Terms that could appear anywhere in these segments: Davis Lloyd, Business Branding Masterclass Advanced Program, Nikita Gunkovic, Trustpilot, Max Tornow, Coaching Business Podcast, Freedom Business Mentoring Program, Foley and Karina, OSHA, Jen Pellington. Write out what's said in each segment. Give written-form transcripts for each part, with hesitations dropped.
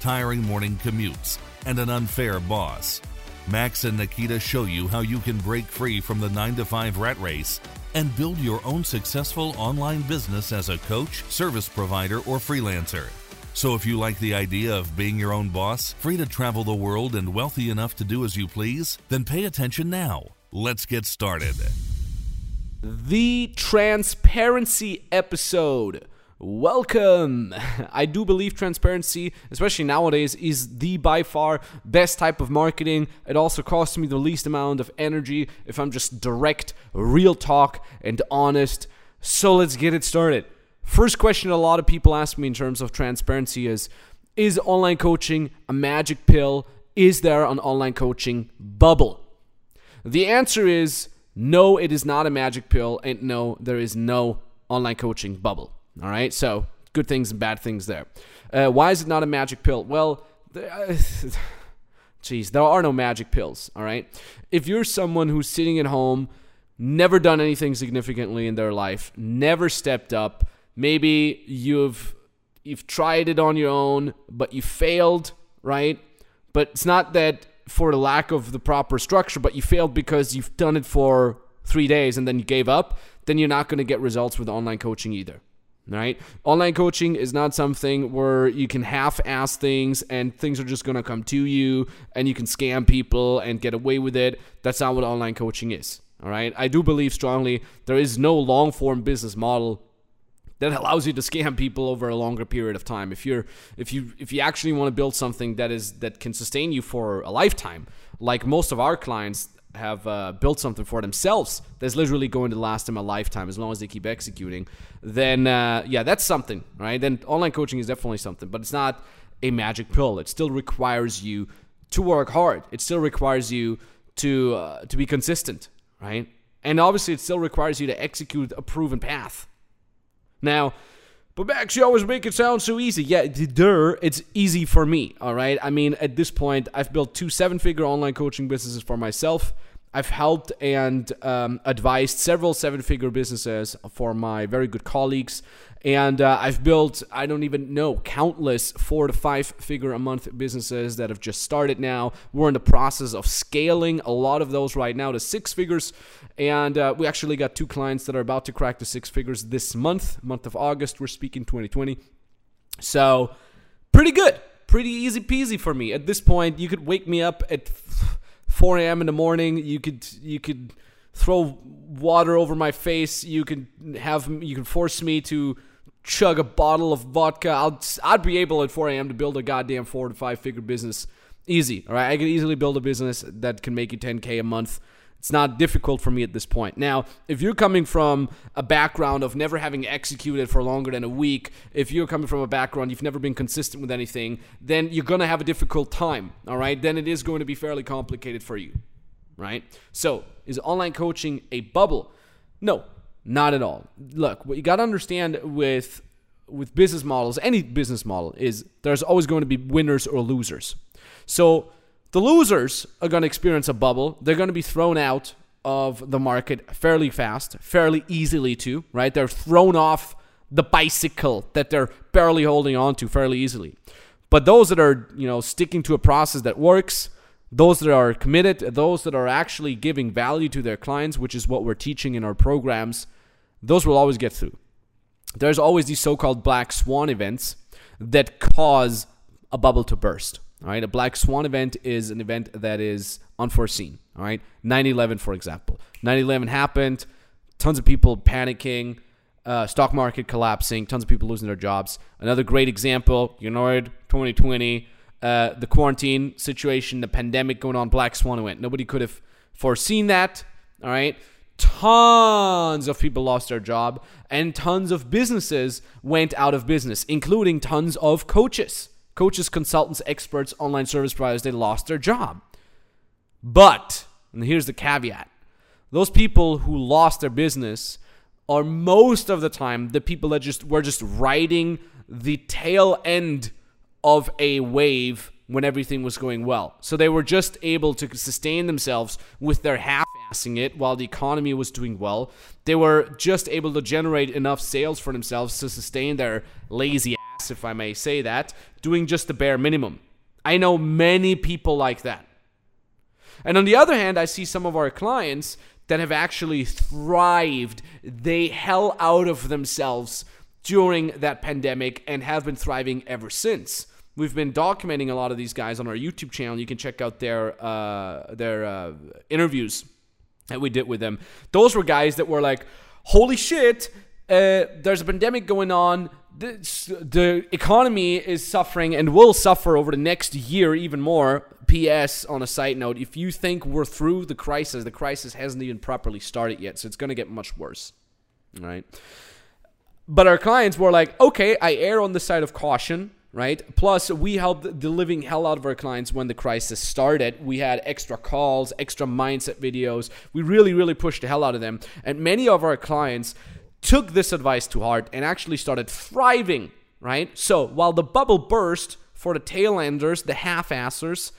tiring morning commutes, and an unfair boss? Max and Nikita show you how you can break free from the 9-to-5 rat race and build your own successful online business as a coach, service provider, or freelancer. So if you like the idea of being your own boss, free to travel the world, and wealthy enough to do as you please, then pay attention now. Let's get started. The transparency episode. Welcome. I do believe transparency, especially nowadays, is the by far best type of marketing. It also costs me the least amount of energy if I'm just direct, real talk, and honest. So let's get it started. First question a lot of people ask me in terms of transparency is online coaching a magic pill? Is there an online coaching bubble? The answer is no, it is not a magic pill, and no, there is no online coaching bubble. All right, so good things and bad things there. Why is it not a magic pill? Well, there are no magic pills, all right? If you're someone who's sitting at home, never done anything significantly in their life, never stepped up, maybe you've tried it on your own, but you failed, right? But it's not that for lack of the proper structure, but you failed because you've done it for 3 days and then you gave up, then you're not going to get results with online coaching either. Right? Online coaching is not something where you can half-ass things and things are just going to come to you and you can scam people and get away with it. That's not what online coaching is. All right? I do believe strongly there is no long-form business model that allows you to scam people over a longer period of time. If you actually want to build something that can sustain you for a lifetime, like most of our clients have built something for themselves that's literally going to last them a lifetime as long as they keep executing, then that's something, right? Then online coaching is definitely something, but it's not a magic pill. It still requires you to work hard. It still requires you to be consistent, right? And obviously it still requires you to execute a proven path. Now, but Max, you always make it sound so easy. Yeah, it's easy for me, all right? I mean, at this point, I've built 2 seven-figure online coaching businesses for myself. I've helped and advised several seven-figure businesses for my very good colleagues. And I've built, I don't even know, countless 4- to 5-figure-a-month businesses that have just started now. We're in the process of scaling a lot of those right now to 6 figures. And we actually got 2 clients that are about to crack the 6 figures this month of August. We're speaking 2020. So pretty good. Pretty easy peasy for me. At this point, you could wake me up at 4 a.m. in the morning. You could throw water over my face. You could force me to chug a bottle of vodka. I'd be able at 4 a.m. to build a goddamn 4- to 5-figure business. Easy, all right? I could easily build a business that can make you $10K a month. It's not difficult for me at this point. Now, if you're coming from a background of never having executed for longer than a week, if you're coming from a background you've never been consistent with anything, then you're going to have a difficult time, all right? Then it is going to be fairly complicated for you, right? So, is online coaching a bubble? No. Not at all. Look, what you got to understand with business models, any business model, is there's always going to be winners or losers. So the losers are going to experience a bubble. They're going to be thrown out of the market fairly fast, fairly easily too, right? They're thrown off the bicycle that they're barely holding on to fairly easily. But those that are, sticking to a process that works, those that are committed, those that are actually giving value to their clients, which is what we're teaching in our programs, those will always get through. There's always these so-called black swan events that cause a bubble to burst. All right, a black swan event is an event that is unforeseen. All right, 9/11, for example. 9/11 happened, tons of people panicking, stock market collapsing, tons of people losing their jobs. Another great example, 2020. The quarantine situation, the pandemic going on, black swan event. Nobody could have foreseen that, all right? Tons of people lost their job, and tons of businesses went out of business, including tons of coaches, coaches, consultants, experts, online service providers, they lost their job. But, and here's the caveat, those people who lost their business are most of the time the people that were just riding the tail end of a wave when everything was going well. So they were just able to sustain themselves with their half-assing it while the economy was doing well. They were just able to generate enough sales for themselves to sustain their lazy ass, if I may say that, doing just the bare minimum. I know many people like that. And on the other hand, I see some of our clients that have actually thrived. They hell out of themselves during that pandemic and have been thriving ever since. We've been documenting a lot of these guys on our YouTube channel. You can check out their interviews that we did with them. Those were guys that were like, holy shit, there's a pandemic going on. The economy is suffering and will suffer over the next year even more. P.S. on a side note, if you think we're through the crisis hasn't even properly started yet, so it's going to get much worse, right? But our clients were like, okay, I err on the side of caution, right? Plus, we helped the living hell out of our clients when the crisis started. We had extra calls, extra mindset videos. We really, really pushed the hell out of them. And many of our clients took this advice to heart and actually started thriving, right? So while the bubble burst for the tail-enders, the half-assers,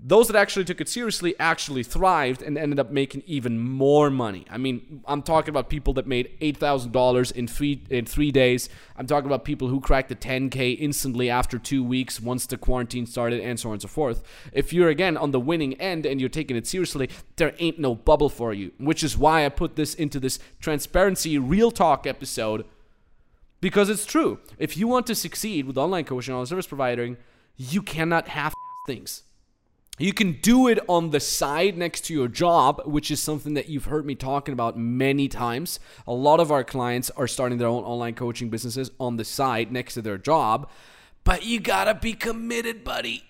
those that actually took it seriously actually thrived and ended up making even more money. I mean, I'm talking about people that made $8,000 in three days. I'm talking about people who cracked the 10K instantly after 2 weeks once the quarantine started and so on and so forth. If you're, again, on the winning end and you're taking it seriously, there ain't no bubble for you, which is why I put this into this transparency real talk episode, because it's true. If you want to succeed with online coaching, online service providing, you cannot half things. You can do it on the side next to your job, which is something that you've heard me talking about many times. A lot of our clients are starting their own online coaching businesses on the side next to their job, but you gotta be committed, buddy.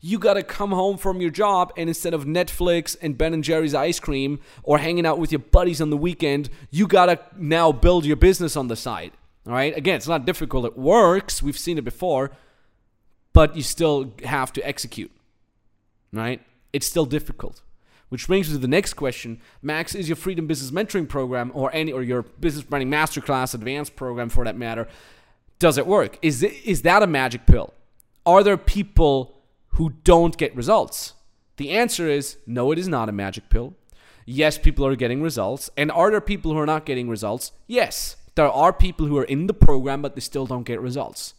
You gotta come home from your job and instead of Netflix and Ben & Jerry's ice cream or hanging out with your buddies on the weekend, you gotta now build your business on the side, all right? Again, it's not difficult. It works. We've seen it before, but you still have to execute. Right? It's still difficult. Which brings me to the next question. Max, is your Freedom Business Mentoring Program or your Business Branding Masterclass Advanced Program for that matter, does it work? Is that a magic pill? Are there people who don't get results? The answer is no, it is not a magic pill. Yes, people are getting results. And are there people who are not getting results? Yes, there are people who are in the program but they still don't get results.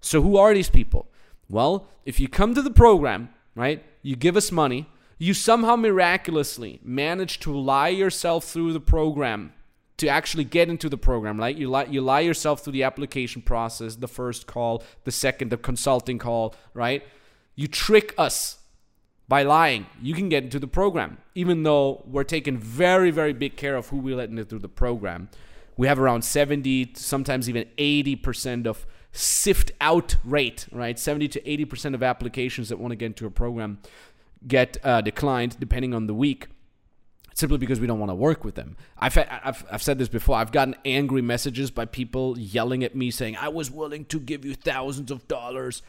So who are these people? Well, if you come to the program, right? You give us money. You somehow miraculously manage to lie yourself through the program to actually get into the program, right? You lie yourself through the application process, the first call, the second, the consulting call, right? You trick us by lying. You can get into the program, even though we're taking very, very big care of who we let into the program. We have around 70, sometimes even 80% of sift out rate, right? 70 to 80% of applications that want to get into a program get declined depending on the week, simply because we don't want to work with them. I've said this before. I've gotten angry messages by people yelling at me saying, I was willing to give you thousands of dollars,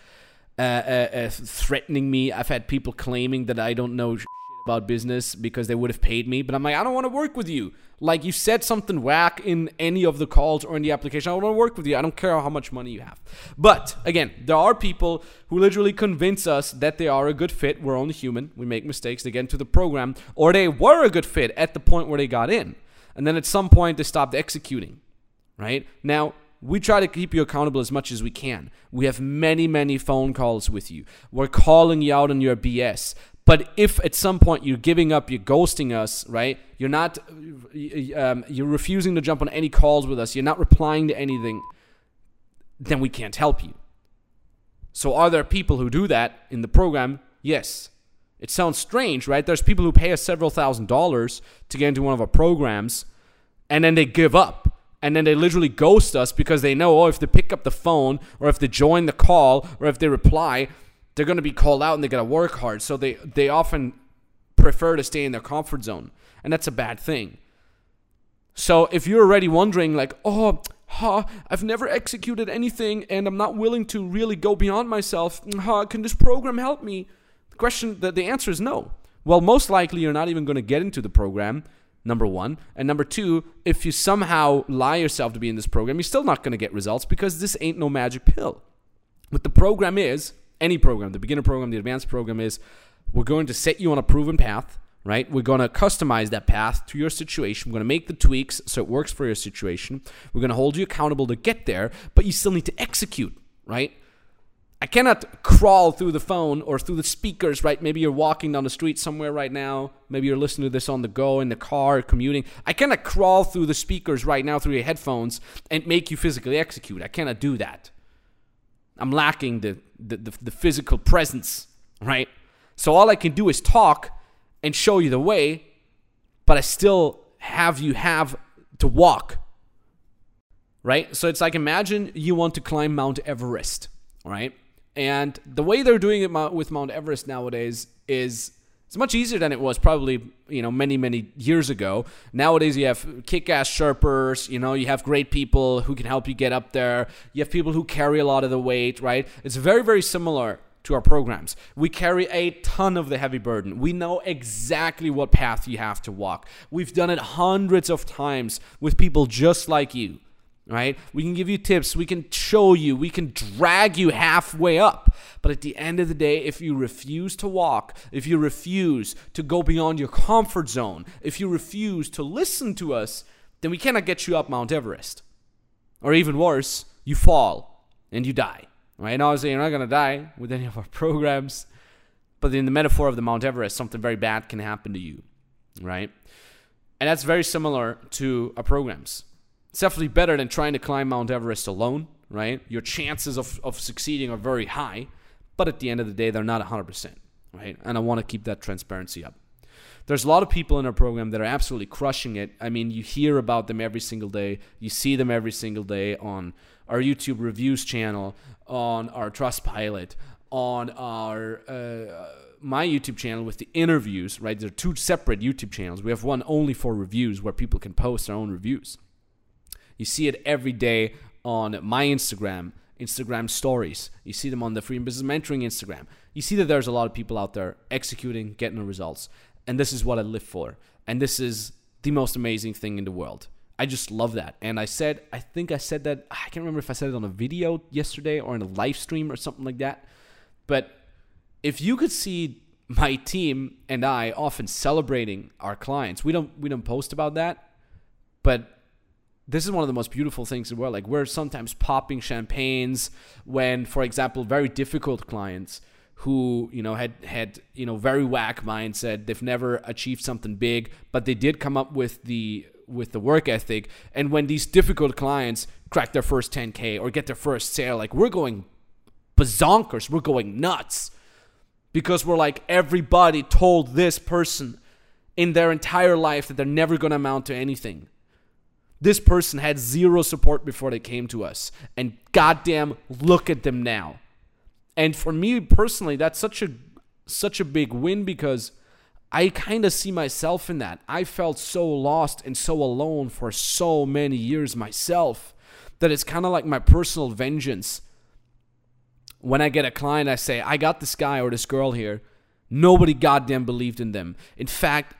threatening me. I've had people claiming that I don't know about business because they would have paid me, but I'm like, I don't want to work with you. Like, you said something whack in any of the calls or in the application. I don't want to work with you. I don't care how much money you have. But again, there are people who literally convince us that they are a good fit. We're only human. We make mistakes. They get into the program, or they were a good fit at the point where they got in, and then at some point they stopped executing, right? Now, we try to keep you accountable as much as we can. We have many, many phone calls with you. We're calling you out on your BS. But if at some point you're giving up, you're ghosting us, right? You're not, you're refusing to jump on any calls with us. You're not replying to anything. Then we can't help you. So are there people who do that in the program? Yes. It sounds strange, right? There's people who pay us several $1,000s to get into one of our programs, and then they give up. And then they literally ghost us because they know, oh, if they pick up the phone or if they join the call or if they reply, they're going to be called out and they got to work hard. So they often prefer to stay in their comfort zone. And that's a bad thing. So if you're already wondering like, oh, I've never executed anything and I'm not willing to really go beyond myself. Can this program help me? The question, the answer is no. Well, most likely you're not even going to get into the program, number one. And number two, if you somehow lie yourself to be in this program, you're still not going to get results because this ain't no magic pill. What the program is, any program, the beginner program, the advanced program is, we're going to set you on a proven path, right? We're going to customize that path to your situation. We're going to make the tweaks so it works for your situation. We're going to hold you accountable to get there, but you still need to execute, right? I cannot crawl through the phone or through the speakers, right? Maybe you're walking down the street somewhere right now. Maybe you're listening to this on the go, in the car, commuting. I cannot crawl through the speakers right now through your headphones and make you physically execute. I cannot do that. I'm lacking the physical presence, right? So all I can do is talk and show you the way, but I still have you have to walk, right? So it's like, imagine you want to climb Mount Everest, right? And the way they're doing it with Mount Everest nowadays is it's much easier than it was probably, many, many years ago. Nowadays, you have kick-ass Sherpas, you have great people who can help you get up there. You have people who carry a lot of the weight, right? It's very, very similar to our programs. We carry a ton of the heavy burden. We know exactly what path you have to walk. We've done it hundreds of times with people just like you, right? We can give you tips. We can show you. We can drag you halfway up. But at the end of the day, if you refuse to walk, if you refuse to go beyond your comfort zone, if you refuse to listen to us, then we cannot get you up Mount Everest. Or even worse, you fall and you die. Right? Obviously, you're not going to die with any of our programs, but in the metaphor of the Mount Everest, something very bad can happen to you, right? And that's very similar to our programs. It's definitely better than trying to climb Mount Everest alone, right? Your chances of succeeding are very high, but at the end of the day, they're not 100%, right? And I want to keep that transparency up. There's a lot of people in our program that are absolutely crushing it. I mean, you hear about them every single day. You see them every single day on our YouTube reviews channel, on our Trustpilot, on our my YouTube channel with the interviews, right? There are two separate YouTube channels. We have one only for reviews where people can post their own reviews. You see it every day on my Instagram stories. You see them on the Freedom Business Mentoring Instagram. You see that there's a lot of people out there executing, getting the results. And this is what I live for. And this is the most amazing thing in the world. I just love that. And I think I said that, I can't remember if I said it on a video yesterday or in a live stream or something like that. But if you could see my team and I often celebrating our clients, we don't post about that, but this is one of the most beautiful things in the world. Like, we're sometimes popping champagnes when, for example, very difficult clients who, had very whack mindset, they've never achieved something big, but they did come up with the work ethic. And when these difficult clients crack their first 10K or get their first sale, like, we're going bazonkers, we're going nuts, because we're like, everybody told this person in their entire life that they're never going to amount to anything. This person had zero support before they came to us, and goddamn, look at them now. And for me personally, that's such a big win, because I kind of see myself in that. I felt so lost and so alone for so many years myself that it's kind of like my personal vengeance. When I get a client, I say, I got this guy or this girl here. Nobody goddamn believed in them. In fact,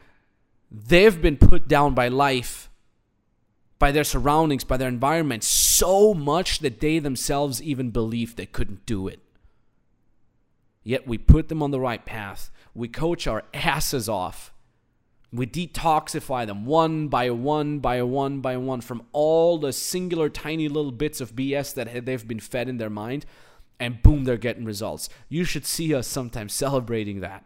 they've been put down by life, by their surroundings, by their environment, so much that they themselves even believed they couldn't do it. Yet we put them on the right path. We coach our asses off. We detoxify them one by one from all the singular tiny little bits of BS that they've been fed in their mind. And boom, they're getting results. You should see us sometimes celebrating that.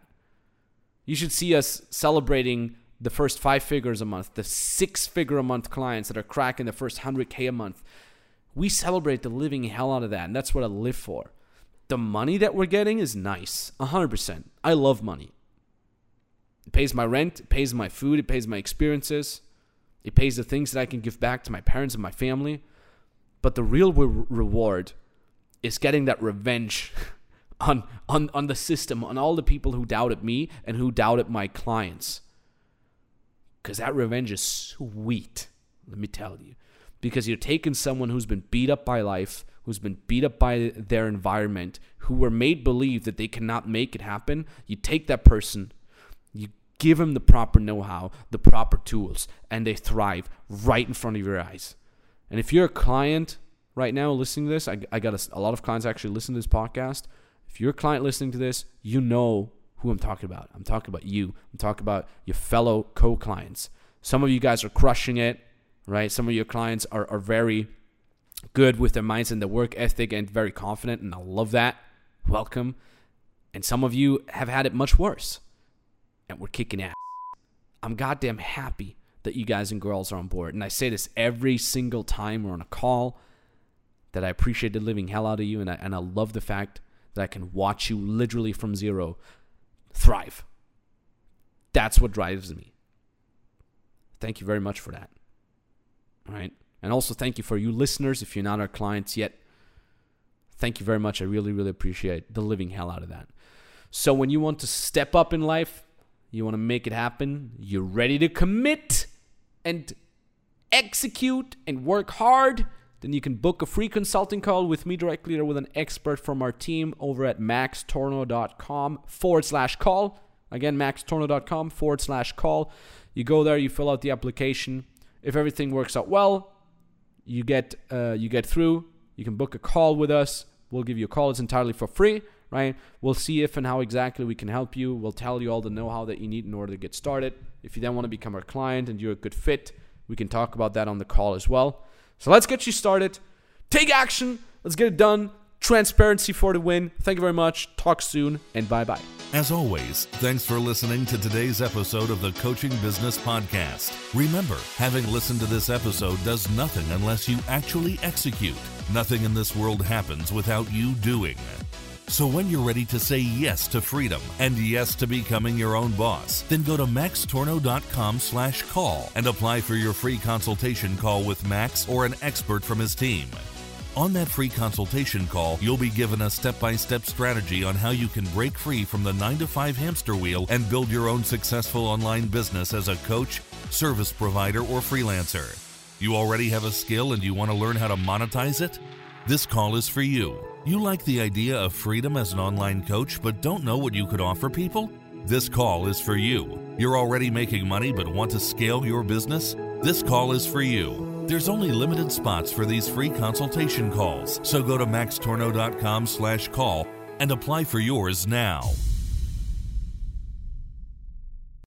You should see us celebrating the first 5 figures a month, the 6-figure a month clients that are cracking the first 100K a month. We celebrate the living hell out of that, and that's what I live for. The money that we're getting is nice, 100%. I love money. It pays my rent, it pays my food, it pays my experiences, it pays the things that I can give back to my parents and my family. But the real reward is getting that revenge on the system, on all the people who doubted me and who doubted my clients. Because that revenge is sweet, let me tell you. because you're taking someone who's been beat up by life, who's been beat up by their environment, who were made believe that they cannot make it happen. You take that person, you give them the proper know-how, the proper tools, and they thrive right in front of your eyes. And if you're a client right now listening to this, I got a lot of clients actually listen to this podcast. If you're a client listening to this, you know who I'm talking about. I'm talking about you. I'm talking about your fellow co-clients. Some of you guys are crushing it, right? Some of your clients are very good with their minds and their work ethic and very confident, and I love that. Welcome. And some of you have had it much worse, and we're kicking ass. I'm goddamn happy that you guys and girls are on board. And I say this every single time we're on a call, that I appreciate the living hell out of you, and I love the fact that I can watch you literally from zero thrive. That's what drives me. Thank you very much for that. All right. And also thank you for you listeners. If you're not our clients yet, thank you very much. I really, really appreciate the living hell out of that. So when you want to step up in life, you want to make it happen, you're ready to commit and execute and work hard, then you can book a free consulting call with me directly or with an expert from our team over at maxtornow.com/call. Again, maxtornow.com/call. You go there, you fill out the application. If everything works out well, you get through. You can book a call with us. We'll give you a call. It's entirely for free, right? We'll see if and how exactly we can help you. We'll tell you all the know-how that you need in order to get started. If you then want to become our client and you're a good fit, we can talk about that on the call as well. So let's get you started. Take action. Let's get it done. Transparency for the win. Thank you very much. Talk soon, and bye-bye. As always, thanks for listening to today's episode of the Coaching Business Podcast. Remember, having listened to this episode does nothing unless you actually execute. Nothing in this world happens without you doing. So when you're ready to say yes to freedom and yes to becoming your own boss, then go to maxtornow.com/call and apply for your free consultation call with Max or an expert from his team. On that free consultation call, you'll be given a step-by-step strategy on how you can break free from the 9-to-5 hamster wheel and build your own successful online business as a coach, service provider, or freelancer. You already have a skill and you want to learn how to monetize it? This call is for you. You like the idea of freedom as an online coach but don't know what you could offer people? This call is for you. You're already making money but want to scale your business? This call is for you. There's only limited spots for these free consultation calls, so go to maxtornow.com/call and apply for yours now.